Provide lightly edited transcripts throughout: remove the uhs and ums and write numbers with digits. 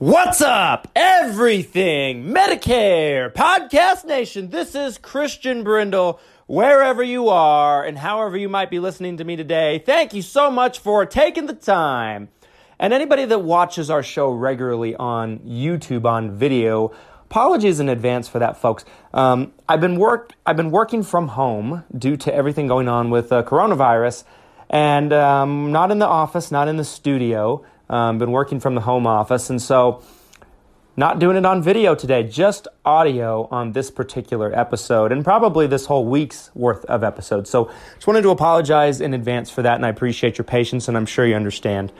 What's up, Everything Medicare Podcast Nation? This is Christian Brindle. Wherever you are and however you might be listening to me today, thank you so much for taking the time. And anybody that watches our show regularly on YouTube on video, apologies in advance for that, folks. I've been working from home due to everything going on with coronavirus, and not in the office, not in the studio. Been working from the home office, and so not doing it on video today, just audio on this particular episode and probably this whole week's worth of episodes. So just wanted to apologize in advance for that, and I appreciate your patience, and I'm sure you understand.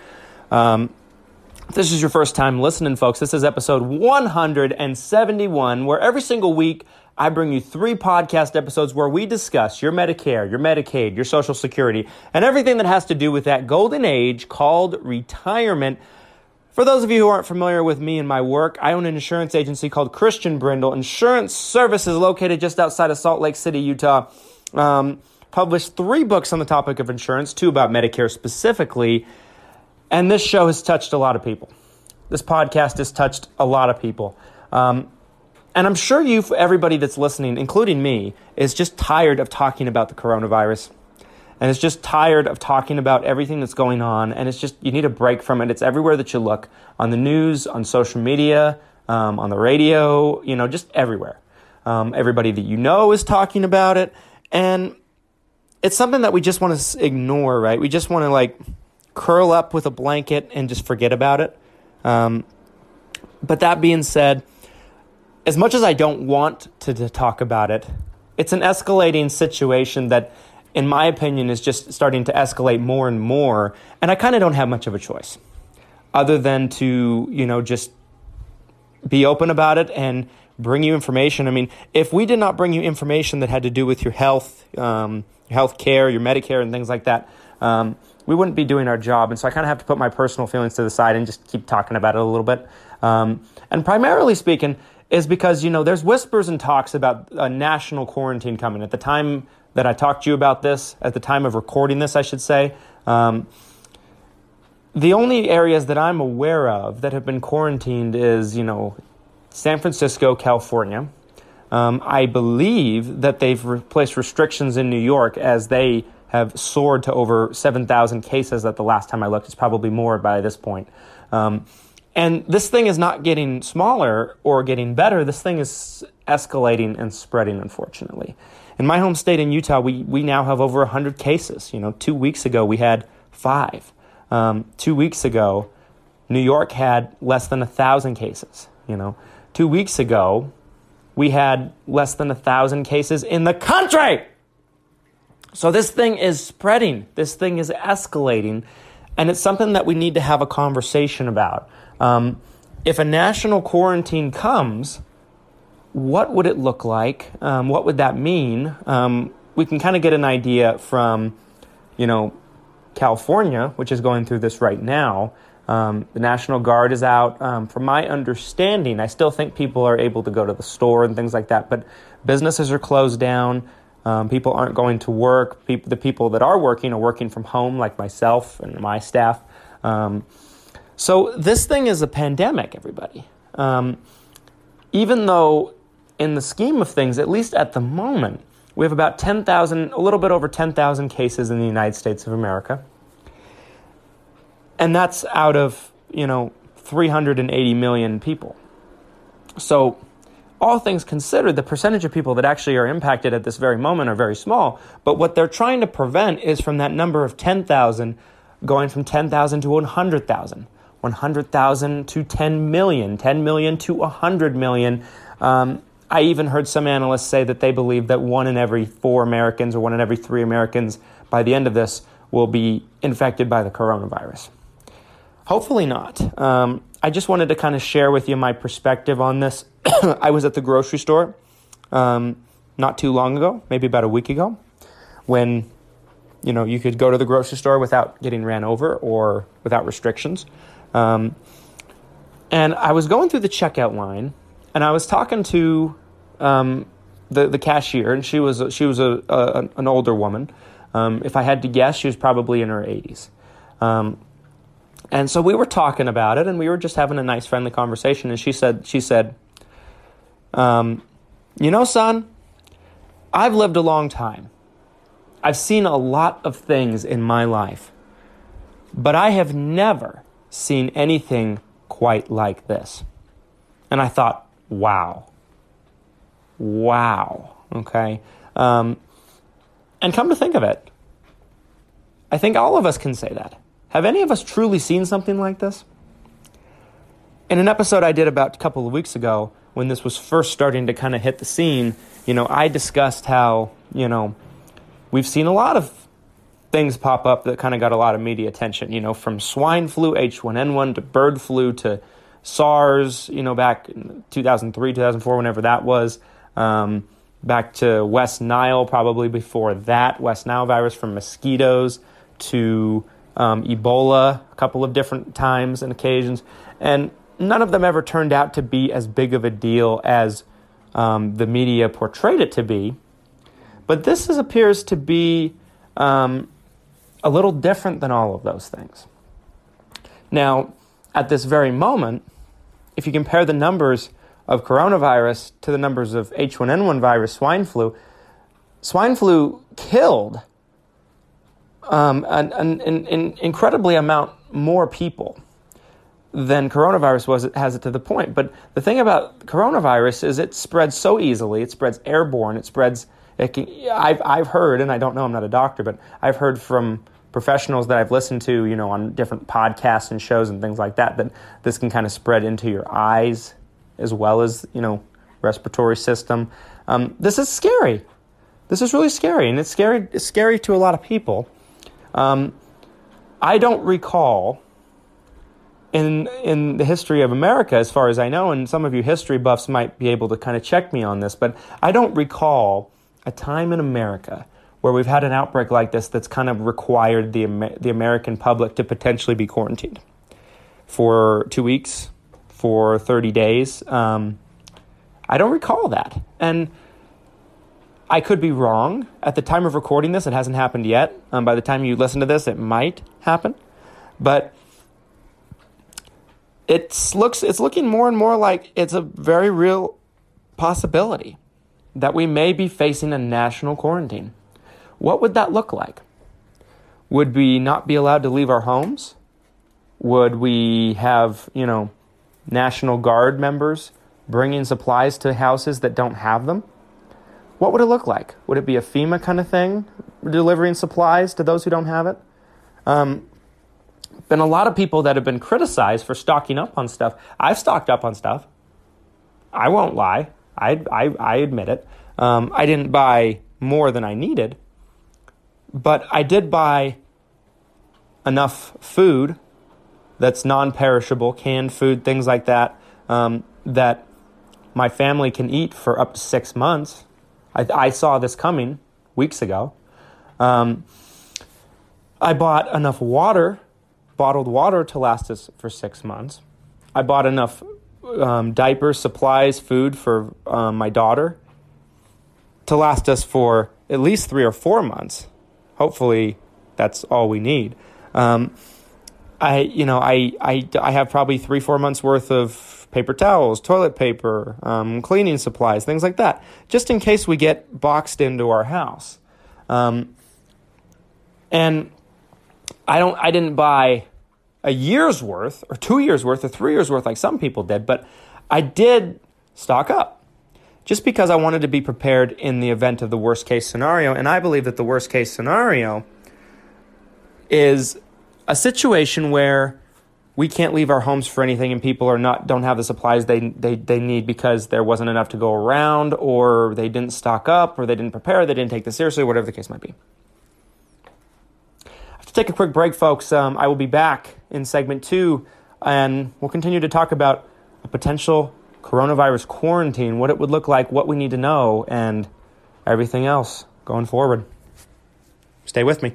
If this is your first time listening, folks, this is episode 171, where every single week I bring you three podcast episodes where we discuss your Medicare, your Medicaid, your Social Security, and everything that has to do with that golden age called retirement. For those of you who aren't familiar with me and my work, I own an insurance agency called Christian Brindle Insurance Services, located just outside of Salt Lake City, Utah. Published three books on the topic of insurance, two about Medicare specifically, and this show has touched a lot of people. This podcast has touched a lot of people. And I'm sure everybody that's listening, including me, is just tired of talking about the coronavirus, and is just tired of talking about everything that's going on, and it's just, you need a break from it. It's everywhere that you look, on the news, on social media, on the radio, just everywhere. Everybody that you know is talking about it, and it's something that we just want to ignore, right? We just want to, curl up with a blanket and just forget about it. But that being said, as much as I don't want to talk about it, it's an escalating situation that, in my opinion, is just starting to escalate more and more, and I kind of don't have much of a choice other than to, just be open about it and bring you information. I mean, if we did not bring you information that had to do with your health, health care, your Medicare, and things like that, we wouldn't be doing our job, and so I kind of have to put my personal feelings to the side and just keep talking about it a little bit. And primarily speaking, is because, there's whispers and talks about a national quarantine coming. At the time that I talked to you about this, at the time of recording this, I should say, the only areas that I'm aware of that have been quarantined is, San Francisco, California. I believe that they've placed restrictions in New York as they have soared to over 7,000 cases at the last time I looked. It's probably more by this point. And this thing is not getting smaller or getting better. This thing is escalating and spreading, unfortunately. In my home state in Utah, we now have over 100 cases. 2 weeks ago, we had 5. 2 weeks ago, New York had less than 1,000 cases. 2 weeks ago, we had less than 1,000 cases in the country. So this thing is spreading. This thing is escalating. And it's something that we need to have a conversation about. If a national quarantine comes, what would it look like? What would that mean? We can kind of get an idea from, California, which is going through this right now. The National Guard is out. From my understanding, I still think people are able to go to the store and things like that, but businesses are closed down. People aren't going to work. The people that are working from home, like myself and my staff. So this thing is a pandemic, everybody. Even though in the scheme of things, at least at the moment, we have about 10,000, a little bit over 10,000 cases in the United States of America. And that's out of, 380 million people. So all things considered, the percentage of people that actually are impacted at this very moment are very small. But what they're trying to prevent is from that number of 10,000 going from 10,000 to 100,000, 100,000 to 10 million, 10 million to 100 million. I even heard some analysts say that they believe that 1 in every 4 Americans or 1 in every 3 Americans by the end of this will be infected by the coronavirus. Hopefully not. I just wanted to kind of share with you my perspective on this. I was at the grocery store not too long ago, maybe about a week ago, when you could go to the grocery store without getting ran over or without restrictions. And I was going through the checkout line, and I was talking to the cashier, and she was an older woman. If I had to guess, she was probably in her 80s. And so we were talking about it, and we were just having a nice, friendly conversation. And she said, son, I've lived a long time. I've seen a lot of things in my life, but I have never seen anything quite like this. And I thought, wow. Okay. And come to think of it, I think all of us can say that. Have any of us truly seen something like this? In an episode I did about a couple of weeks ago, when this was first starting to kind of hit the scene, I discussed how, we've seen a lot of things pop up that kind of got a lot of media attention, from swine flu, H1N1, to bird flu, to SARS, back in 2003, 2004, whenever that was, back to West Nile, probably before that, West Nile virus from mosquitoes, to Ebola a couple of different times and occasions. And none of them ever turned out to be as big of a deal as the media portrayed it to be. But this appears to be a little different than all of those things. Now, at this very moment, if you compare the numbers of coronavirus to the numbers of H1N1 virus, swine flu killed an incredibly amount more people than coronavirus has it to the point. But the thing about coronavirus is it spreads so easily. It spreads airborne. It spreads... I've heard, and I don't know, I'm not a doctor, but I've heard from professionals that I've listened to, on different podcasts and shows and things like that, that this can kind of spread into your eyes as well as, respiratory system. This is scary. This is really scary, and it's scary to a lot of people. I don't recall in the history of America, as far as I know, and some of you history buffs might be able to kind of check me on this, but I don't recall a time in America where we've had an outbreak like this that's kind of required the American public to potentially be quarantined for 2 weeks, for 30 days. I don't recall that. And I could be wrong. At the time of recording this, it hasn't happened yet. By the time you listen to this, it might happen. But it's looking more and more like it's a very real possibility that we may be facing a national quarantine. What would that look like? Would we not be allowed to leave our homes? Would we have, National Guard members bringing supplies to houses that don't have them? What would it look like? Would it be a FEMA kind of thing, delivering supplies to those who don't have it? Been a lot of people that have been criticized for stocking up on stuff. I've stocked up on stuff. I won't lie. I admit it. I didn't buy more than I needed, but I did buy enough food that's non-perishable, canned food, things like that, that my family can eat for up to 6 months. I saw this coming weeks ago. I bought enough water, bottled water, to last us for 6 months. I bought enough diapers, supplies, food for my daughter to last us for at least 3 or 4 months. Hopefully, that's all we need. I have probably 3-4 months worth of paper towels, toilet paper, cleaning supplies, things like that, just in case we get boxed into our house. And I didn't buy a year's worth or 2 years worth or 3 years worth like some people did, but I did stock up just because I wanted to be prepared in the event of the worst case scenario. And I believe that the worst case scenario is a situation where we can't leave our homes for anything and people are don't have the supplies they need because there wasn't enough to go around, or they didn't stock up, or they didn't prepare, they didn't take this seriously, whatever the case might be. Take a quick break, folks. I will be back in segment 2, and we'll continue to talk about a potential coronavirus quarantine, what it would look like, what we need to know, and everything else going forward. Stay with me.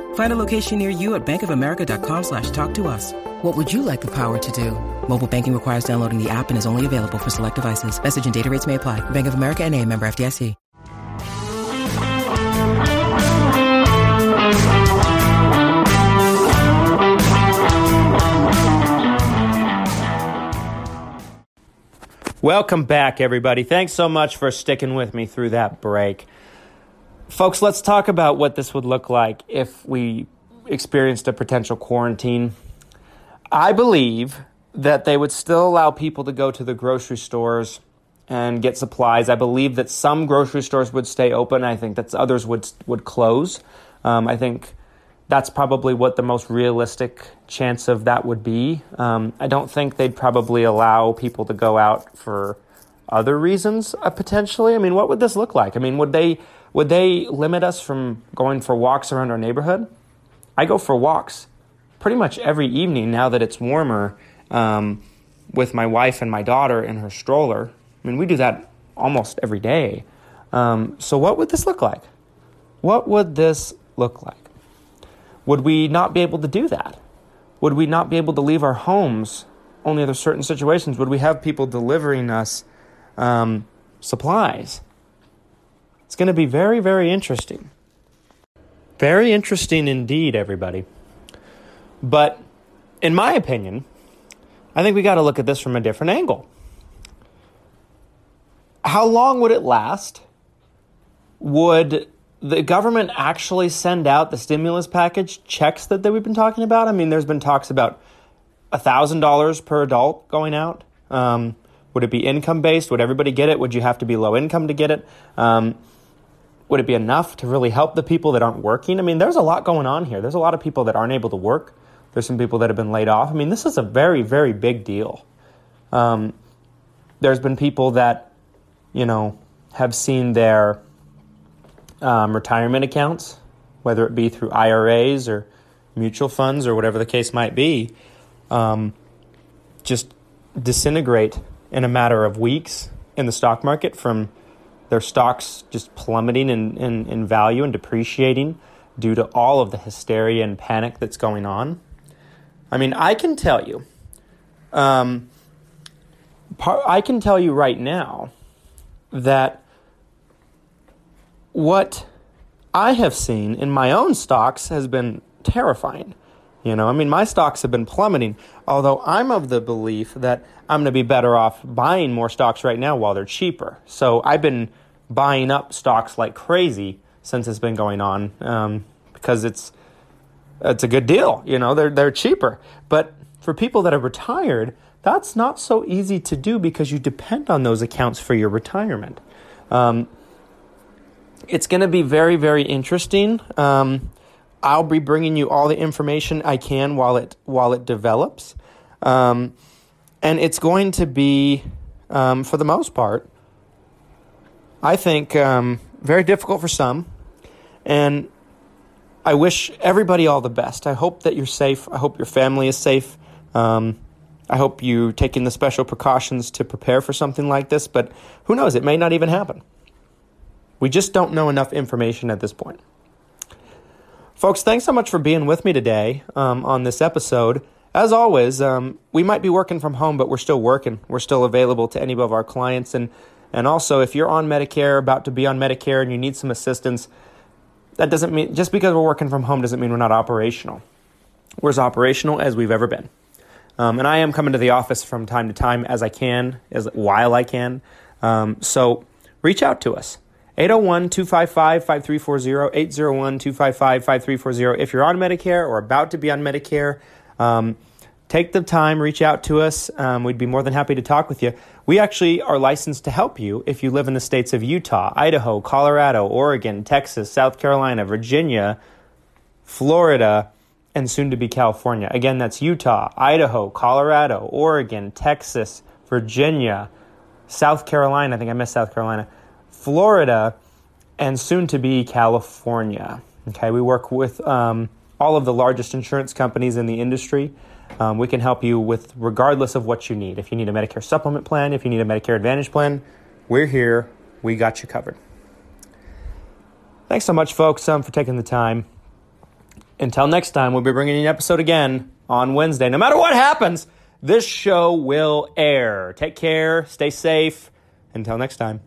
Find a location near you at bankofamerica.com/talktous. What would you like the power to do? Mobile banking requires downloading the app and is only available for select devices. Message and data rates may apply. Bank of America NA, member FDIC. Welcome back, everybody. Thanks so much for sticking with me through that break. Folks, let's talk about what this would look like if we experienced a potential quarantine. I believe that they would still allow people to go to the grocery stores and get supplies. I believe that some grocery stores would stay open. I think that others would close. I think that's probably what the most realistic chance of that would be. I don't think they'd probably allow people to go out for other reasons, potentially. I mean, what would this look like? I mean, would they limit us from going for walks around our neighborhood? I go for walks pretty much every evening now that it's warmer, with my wife and my daughter in her stroller. I mean, we do that almost every day. So what would this look like? What would this look like? Would we not be able to do that? Would we not be able to leave our homes only under certain situations? Would we have people delivering us supplies? It's going to be very, very interesting. Very interesting indeed, everybody. But in my opinion, I think we got to look at this from a different angle. How long would it last? Would the government actually send out the stimulus package checks that we've been talking about? I mean, there's been talks about $1,000 per adult going out. Would it be income-based? Would everybody get it? Would you have to be low income to get it? Would it be enough to really help the people that aren't working? I mean, there's a lot going on here. There's a lot of people that aren't able to work. There's some people that have been laid off. I mean, this is a very, very big deal. There's been people that, have seen their retirement accounts, whether it be through IRAs or mutual funds or whatever the case might be, just disintegrate in a matter of weeks in the stock market, from their stocks just plummeting in value and depreciating due to all of the hysteria and panic that's going on. I mean, I can tell you right now that what I have seen in my own stocks has been terrifying. I mean, my stocks have been plummeting, although I'm of the belief that I'm going to be better off buying more stocks right now while they're cheaper. So I've been buying up stocks like crazy since it's been going on, because it's a good deal. They're cheaper. But for people that are retired, that's not so easy to do because you depend on those accounts for your retirement. It's going to be very, very interesting. I'll be bringing you all the information I can while it develops. And it's going to be, for the most part, I think, very difficult for some. And I wish everybody all the best. I hope that you're safe. I hope your family is safe. I hope you're taking the special precautions to prepare for something like this. But who knows? It may not even happen. We just don't know enough information at this point. Folks, thanks so much for being with me today on this episode. As always, we might be working from home, but we're still working. We're still available to any of our clients. And also, if you're on Medicare, about to be on Medicare, and you need some assistance, that doesn't mean, just because we're working from home doesn't mean we're not operational. We're as operational as we've ever been. And I am coming to the office from time to time as I can, while I can. So reach out to us. 801-255-5340, 801-255-5340. If you're on Medicare or about to be on Medicare, take the time, reach out to us. We'd be more than happy to talk with you. We actually are licensed to help you if you live in the states of Utah, Idaho, Colorado, Oregon, Texas, South Carolina, Virginia, Florida, and soon to be California. Again, that's Utah, Idaho, Colorado, Oregon, Texas, Virginia, South Carolina. I think I missed South Carolina. Florida, and soon to be California. Okay, we work with all of the largest insurance companies in the industry. We can help you with regardless of what you need. If you need a Medicare supplement plan, if you need a Medicare Advantage plan, we're here. We got you covered. Thanks so much, folks, for taking the time. Until next time, we'll be bringing you an episode again on Wednesday. No matter what happens, this show will air. Take care. Stay safe. Until next time.